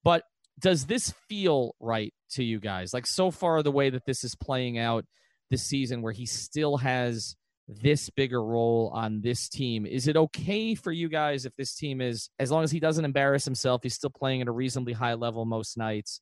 but does this feel right to you guys? Like, so far, the way that this is playing out this season, where he still has this bigger role on this team, is it okay for you guys if this team is, as long as he doesn't embarrass himself, he's still playing at a reasonably high level most nights,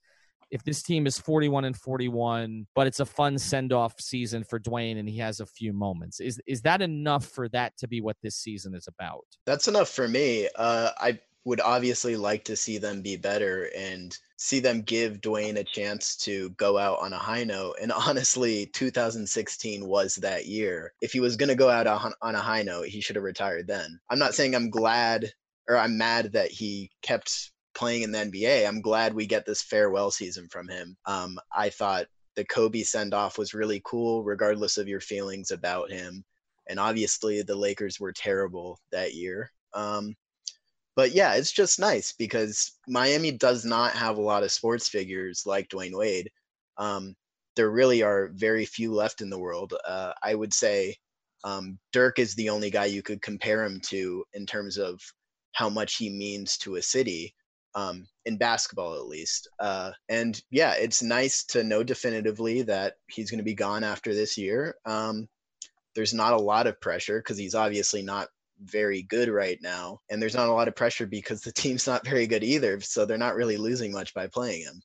if this team is 41-41, but it's a fun send-off season for Dwayne and he has a few moments? Is that enough for that to be what this season is about? That's enough for me. I would obviously like to see them be better and see them give Dwayne a chance to go out on a high note. And honestly, 2016 was that year. If he was going to go out on a high note, he should have retired then. I'm not saying I'm glad or I'm mad that he kept playing in the NBA. I'm glad we get this farewell season from him. I thought the Kobe send-off was really cool, regardless of your feelings about him. And obviously the Lakers were terrible that year. But yeah, it's just nice because Miami does not have a lot of sports figures like Dwayne Wade. There really are very few left in the world. I would say Dirk is the only guy you could compare him to in terms of how much he means to a city, in basketball at least. And yeah, it's nice to know definitively that he's going to be gone after this year. There's not a lot of pressure because he's obviously not very good right now. And there's not a lot of pressure because the team's not very good either. So they're not really losing much by playing him.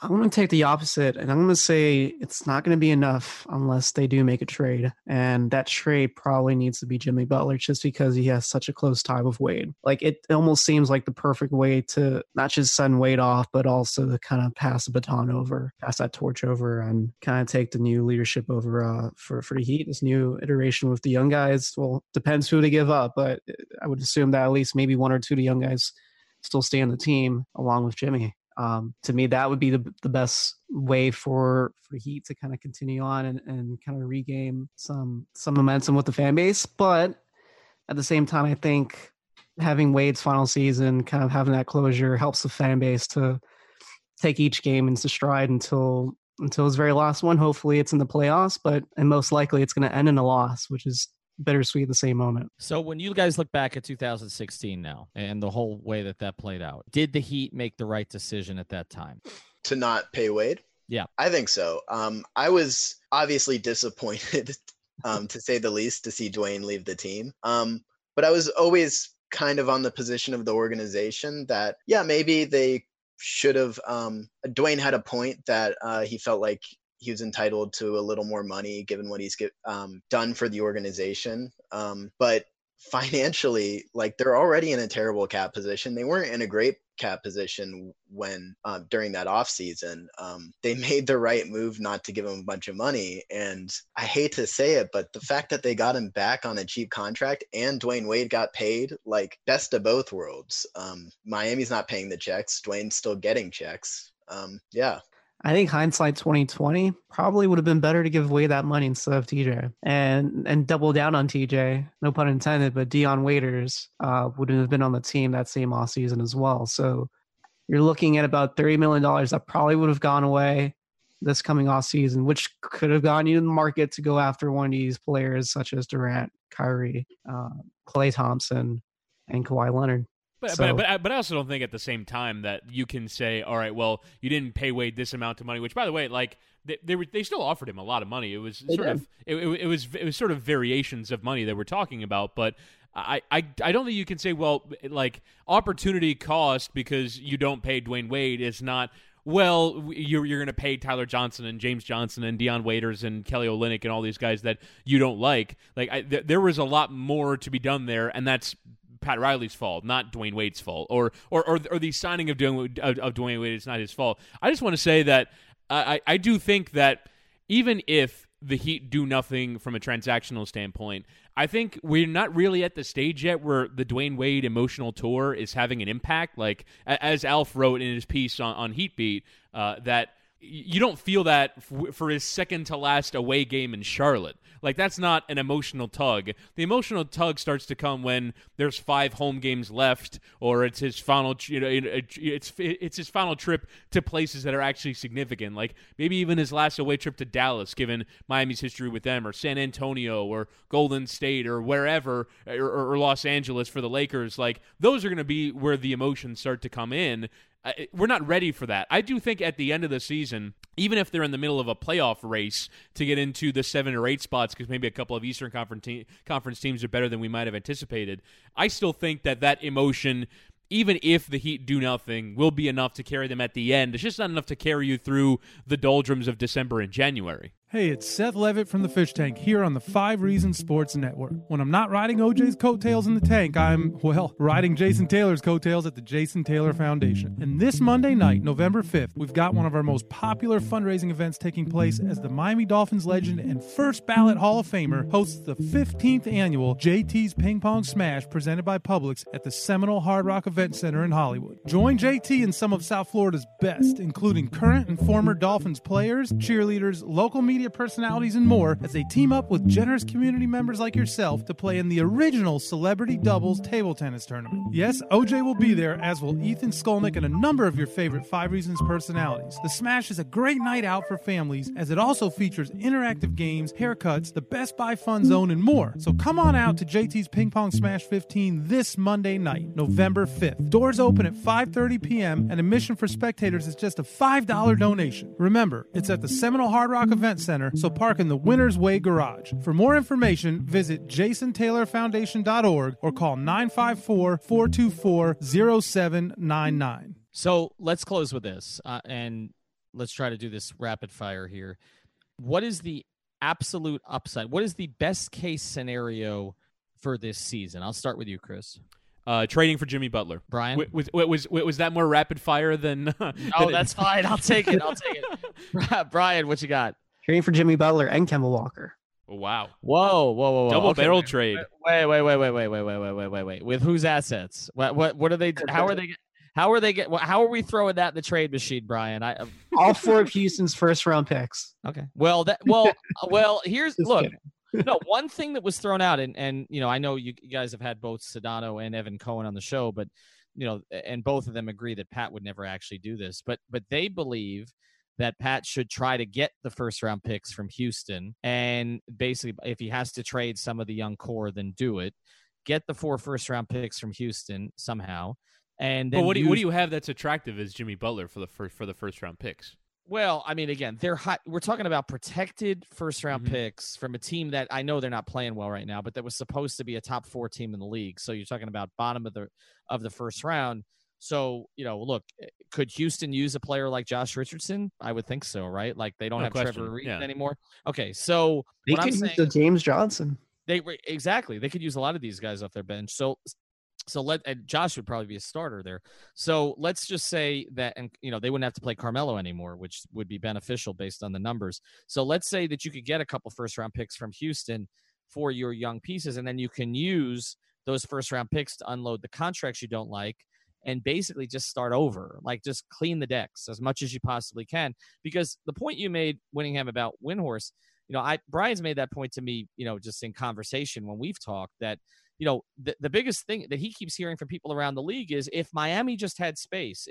I'm going to take the opposite, and I'm going to say it's not going to be enough unless they do make a trade. And that trade probably needs to be Jimmy Butler just because he has such a close tie with Wade. Like, it almost seems like the perfect way to not just send Wade off, but also to kind of pass the baton over, pass that torch over, and kind of take the new leadership over for the Heat, this new iteration with the young guys. Well, depends who they give up, but I would assume that at least maybe one or two of the young guys still stay on the team along with Jimmy. To me, that would be the best way for Heat to kind of continue on and kind of regain some momentum with the fan base. But at the same time, I think having Wade's final season, kind of having that closure, helps the fan base to take each game into stride until his very last one. Hopefully it's in the playoffs, but most likely it's going to end in a loss, which is bittersweet at the same moment. So when you guys look back at 2016 now and the whole way that played out, did the Heat make the right decision at that time? To not pay Wade? Yeah. I think so. I was obviously disappointed, to say the least, to see Dwayne leave the team. But I was always kind of on the position of the organization that, yeah, maybe they should have. Dwayne had a point that he felt like he was entitled to a little more money given what he's done for the organization. But financially, like, they're already in a terrible cap position. They weren't in a great cap position when during that offseason. They made the right move not to give him a bunch of money. And I hate to say it, but the fact that they got him back on a cheap contract and Dwayne Wade got paid, like, best of both worlds. Miami's not paying the checks. Dwayne's still getting checks. Yeah. I think hindsight 2020 probably would have been better to give away that money instead of TJ and double down on TJ, no pun intended, but Dion Waiters wouldn't have been on the team that same offseason as well. So you're looking at about $30 million that probably would have gone away this coming offseason, which could have gone you in the market to go after one of these players such as Durant, Kyrie, Klay Thompson, and Kawhi Leonard. But I also don't think at the same time that you can say, all right, well, you didn't pay Wade this amount of money, which, by the way, like they still offered him a lot of money. It was sort of variations of money that we're talking about, but I don't think you can say, well, like, opportunity cost because you don't pay Dwayne Wade is not, well, you're going to pay Tyler Johnson and James Johnson and Dion Waiters and Kelly Olynyk and all these guys that you don't like. Like, there was a lot more to be done there, and that's Pat Riley's fault, not Dwayne Wade's fault, or the signing of Dwayne Wade is not his fault. I just want to say that I do think that even if the Heat do nothing from a transactional standpoint, I think we're not really at the stage yet where the Dwayne Wade emotional tour is having an impact. Like, as Alf wrote in his piece on Heat Beat, that you don't feel that for his second to last away game in Charlotte. Like, that's not an emotional tug. The emotional tug starts to come when there's 5 home games left, or it's his final, it's his final trip to places that are actually significant. Like, maybe even his last away trip to Dallas, given Miami's history with them, or San Antonio, or Golden State, or wherever, or Los Angeles for the Lakers. Like, those are going to be where the emotions start to come in. We're not ready for that. I do think at the end of the season, even if they're in the middle of a playoff race to get into the 7 or 8 spots, because maybe a couple of Eastern Conference teams are better than we might have anticipated, I still think that emotion, even if the Heat do nothing, will be enough to carry them at the end. It's just not enough to carry you through the doldrums of December and January. Hey, it's Seth Levitt from The Fish Tank here on the 5 Reasons Sports Network. When I'm not riding OJ's coattails in the tank, I'm, well, riding Jason Taylor's coattails at the Jason Taylor Foundation. And this Monday night, November 5th, we've got one of our most popular fundraising events taking place as the Miami Dolphins legend and first ballot Hall of Famer hosts the 15th annual JT's Ping Pong Smash presented by Publix at the Seminole Hard Rock Event Center in Hollywood. Join JT and some of South Florida's best, including current and former Dolphins players, cheerleaders, local media media personalities, and more as they team up with generous community members like yourself to play in the original Celebrity Doubles Table Tennis Tournament. Yes, OJ will be there, as will Ethan Skolnick and a number of your favorite Five Reasons personalities. The Smash is a great night out for families, as it also features interactive games, haircuts, the Best Buy Fun Zone, and more. So come on out to JT's Ping Pong Smash 15 this Monday night, November 5th. Doors open at 5:30 p.m., and admission for spectators is just a $5 donation. Remember, it's at the Seminole Hard Rock Event Center, so park in the Winner's Way Garage. For more information, visit JasonTaylorFoundation.org or call 954-424-0799. So let's close with this, and let's try to do this rapid fire here. What is the absolute upside? What is the best case scenario for this season? I'll start with you, Chris. Trading for Jimmy Butler. Brian? Was that more rapid fire than... Oh, that's fine. I'll take it. Brian, what you got? Trading for Jimmy Butler and Kemba Walker. Oh, wow. Whoa. Double barrel trade. Wait. With whose assets? What are they... How are we throwing that in the trade machine, Brian? All four of Houston's first round picks. Okay. Well, here's, look. No, one thing that was thrown out, and you know, I know you guys have had both Sedano and Evan Cohen on the show, but you know, and both of them agree that Pat would never actually do this, but they believe that Pat should try to get the first round picks from Houston, and basically, if he has to trade some of the young core, then do it. Get the 4 first round picks from Houston somehow. And then what do you have that's attractive as Jimmy Butler for the first round picks? Well, I mean, again, they're hot. We're talking about protected first round picks from a team that I know they're not playing well right now, but that was supposed to be a top 4 team in the league. So you're talking about bottom of the first round. So, you know, look, could Houston use a player like Josh Richardson? I would think so, right? Like they don't Trevor Reed anymore. Okay, so they could use the James Johnson. They could use a lot of these guys off their bench. So Josh would probably be a starter there. So let's just say that, and you know, they wouldn't have to play Carmelo anymore, which would be beneficial based on the numbers. So let's say that you could get a couple first round picks from Houston for your young pieces, and then you can use those first round picks to unload the contracts you don't like and basically just start over, like just clean the decks as much as you possibly can. Because the point you made, Winningham, about Windhorst, you know, Brian's made that point to me, you know, just in conversation when we've talked, that you know, the biggest thing that he keeps hearing from people around the league is if Miami just had space,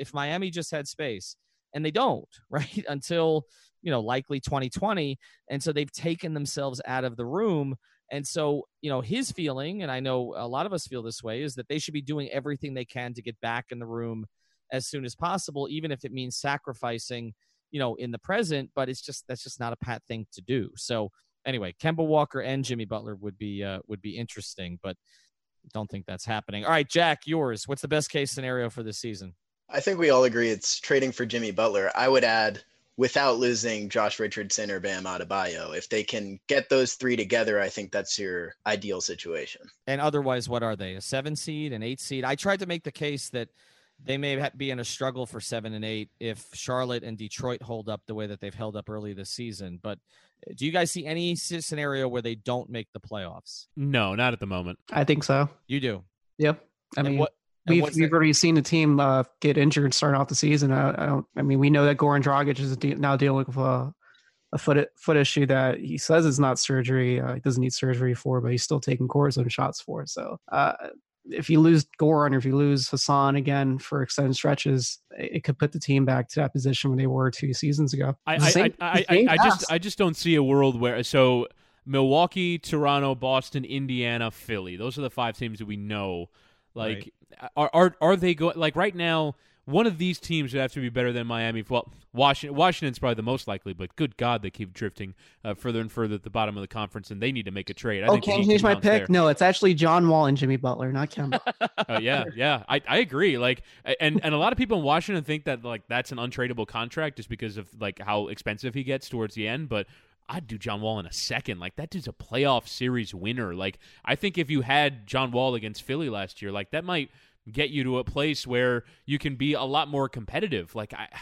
and they don't, right, until, you know, likely 2020. And so they've taken themselves out of the room. And so, you know, his feeling, and I know a lot of us feel this way, is that they should be doing everything they can to get back in the room as soon as possible, even if it means sacrificing, you know, in the present. But that's just not a Pat thing to do. So anyway, Kemba Walker and Jimmy Butler would be interesting, but don't think that's happening. All right, Jack, yours. What's the best case scenario for this season? I think we all agree it's trading for Jimmy Butler. I would add, without losing Josh Richardson or Bam Adebayo. If they can get those 3 together, I think that's your ideal situation. And otherwise, what are they? A 7 seed, an 8 seed? I tried to make the case that they may be in a struggle for 7 and 8 if Charlotte and Detroit hold up the way that they've held up early this season. But do you guys see any scenario where they don't make the playoffs? No, not at the moment. I think so. You do? Yep. We've already seen the team get injured starting off the season. We know that Goran Dragic is now dealing with a foot issue that he says is not surgery. He doesn't need surgery for, but he's still taking cortisone shots for. So, if you lose Goran or if you lose Hassan again for extended stretches, it could put the team back to that position where they were 2 seasons ago. I just don't see a world where, so Milwaukee, Toronto, Boston, Indiana, Philly, those are the 5 teams that we know. Like, right. Are they going, like right now, one of these teams would have to be better than Miami. Well, Washington's probably the most likely, but good God, they keep drifting further and further at the bottom of the conference, and they need to make a trade. Can you change my pick? There. No, it's actually John Wall and Jimmy Butler, not Kemba. Oh, yeah. I agree. Like, and a lot of people in Washington think that like that's an untradeable contract just because of like how expensive he gets towards the end, but I'd do John Wall in a second. Like, that dude's a playoff series winner. Like, I think if you had John Wall against Philly last year, like that might get you to a place where you can be a lot more competitive. Like, I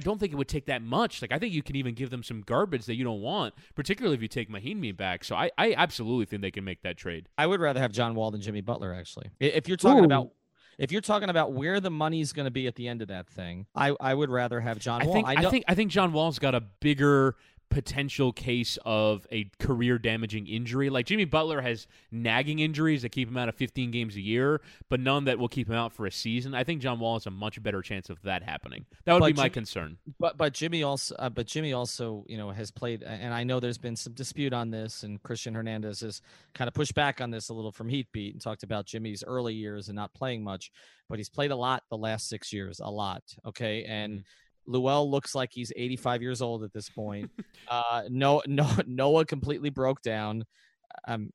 don't think it would take that much. Like, I think you can even give them some garbage that you don't want, particularly if you take Mahinmi back. So I absolutely think they can make that trade. I would rather have John Wall than Jimmy Butler, actually. If you're talking about where the money's going to be at the end of that thing, I would rather have John Wall. I think John Wall's got a bigger potential case of a career-damaging injury. Like, Jimmy Butler has nagging injuries that keep him out of 15 games a year, but none that will keep him out for a season. I think John Wall has a much better chance of that happening. That would be my concern. But Jimmy also, you know, has played, and I know there's been some dispute on this, and Christian Hernandez has kind of pushed back on this a little from Heat Beat and talked about Jimmy's early years and not playing much, but he's played a lot the last 6 years, a lot. Okay. And Luell looks like he's 85 years old at this point. Noah completely broke down.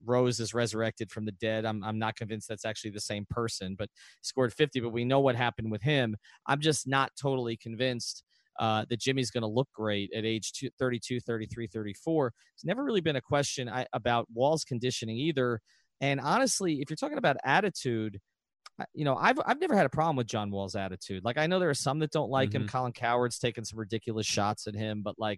Rose is resurrected from the dead. I'm not convinced that's actually the same person, but scored 50, but we know what happened with him. I'm just not totally convinced that Jimmy's going to look great at age 32, 33, 34. It's never really been a question about Wall's conditioning either. And honestly, if you're talking about attitude, you know, I've never had a problem with John Wall's attitude. Like, I know there are some that don't like him. Colin Coward's taken some ridiculous shots at him, but like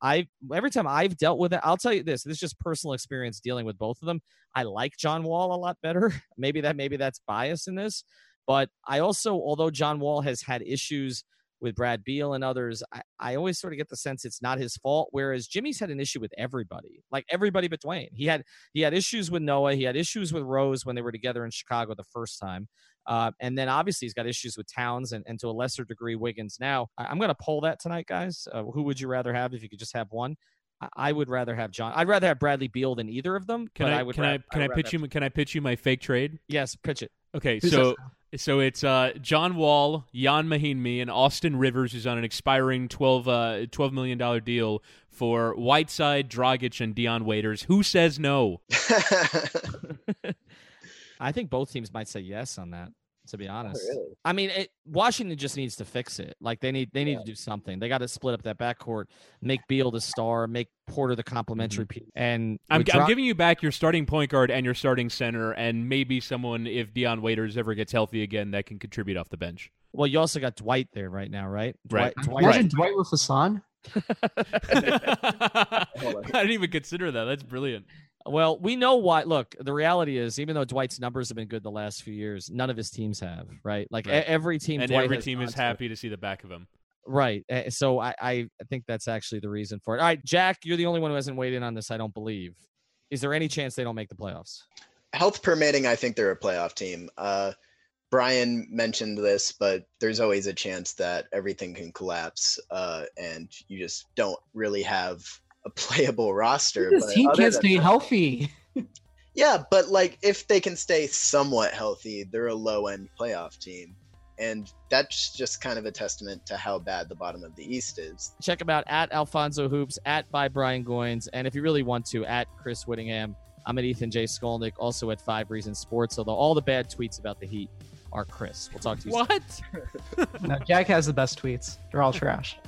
I every time I've dealt with it, I'll tell you this is just personal experience dealing with both of them. I like John Wall a lot better. Maybe that's bias in this, but I also, although John Wall has had issues with Brad Beal and others, I always sort of get the sense it's not his fault. Whereas Jimmy's had an issue with everybody, like everybody but Dwayne. He had issues with Noah. He had issues with Rose when they were together in Chicago the first time. And then obviously he's got issues with Towns and to a lesser degree Wiggins. Now I'm going to poll that tonight, guys. Who would you rather have if you could just have one? I would rather have John. I'd rather have Bradley Beal than either of them. Can I pitch you my fake trade? Yes, pitch it. Okay, so it's John Wall, Jan Mahinmi, and Austin Rivers, who's on an expiring $12 million deal for Whiteside, Dragic, and Dion Waiters. Who says no? I think both teams might say yes on that, to be honest. Oh, really? I mean, Washington just needs to fix it. Like, they need to do something. They got to split up that backcourt, make Beal the star, make Porter the complimentary piece. And I'm giving you back your starting point guard and your starting center, and maybe someone, if Dion Waiters ever gets healthy again, that can contribute off the bench. Well, you also got Dwight there right now, right? Dwight. Imagine Dwight with Hassan. I didn't even consider that. That's brilliant. Well, we know why. Look, the reality is, even though Dwight's numbers have been good the last few years, none of his teams have, right? Like every team, and Dwight every team is happy to see the back of him, right? So I think that's actually the reason for it. All right, Jack, you're the only one who hasn't weighed in on this. I don't believe. Is there any chance they don't make the playoffs? Health permitting, I think they're a playoff team. Brian mentioned this, but there's always a chance that everything can collapse, and you just don't really have a playable roster. He can't stay healthy. Yeah, but like if they can stay somewhat healthy, they're a low-end playoff team. And that's just kind of a testament to how bad the bottom of the East is. Check them out at Alfonso Hoops, at by Brian Goins, and if you really want to, at Chris Winningham. I'm at Ethan J. Skolnick, also at 5 Reasons Sports, although all the bad tweets about the Heat are Chris. We'll talk to you soon. What? No, Jack has the best tweets. They're all trash.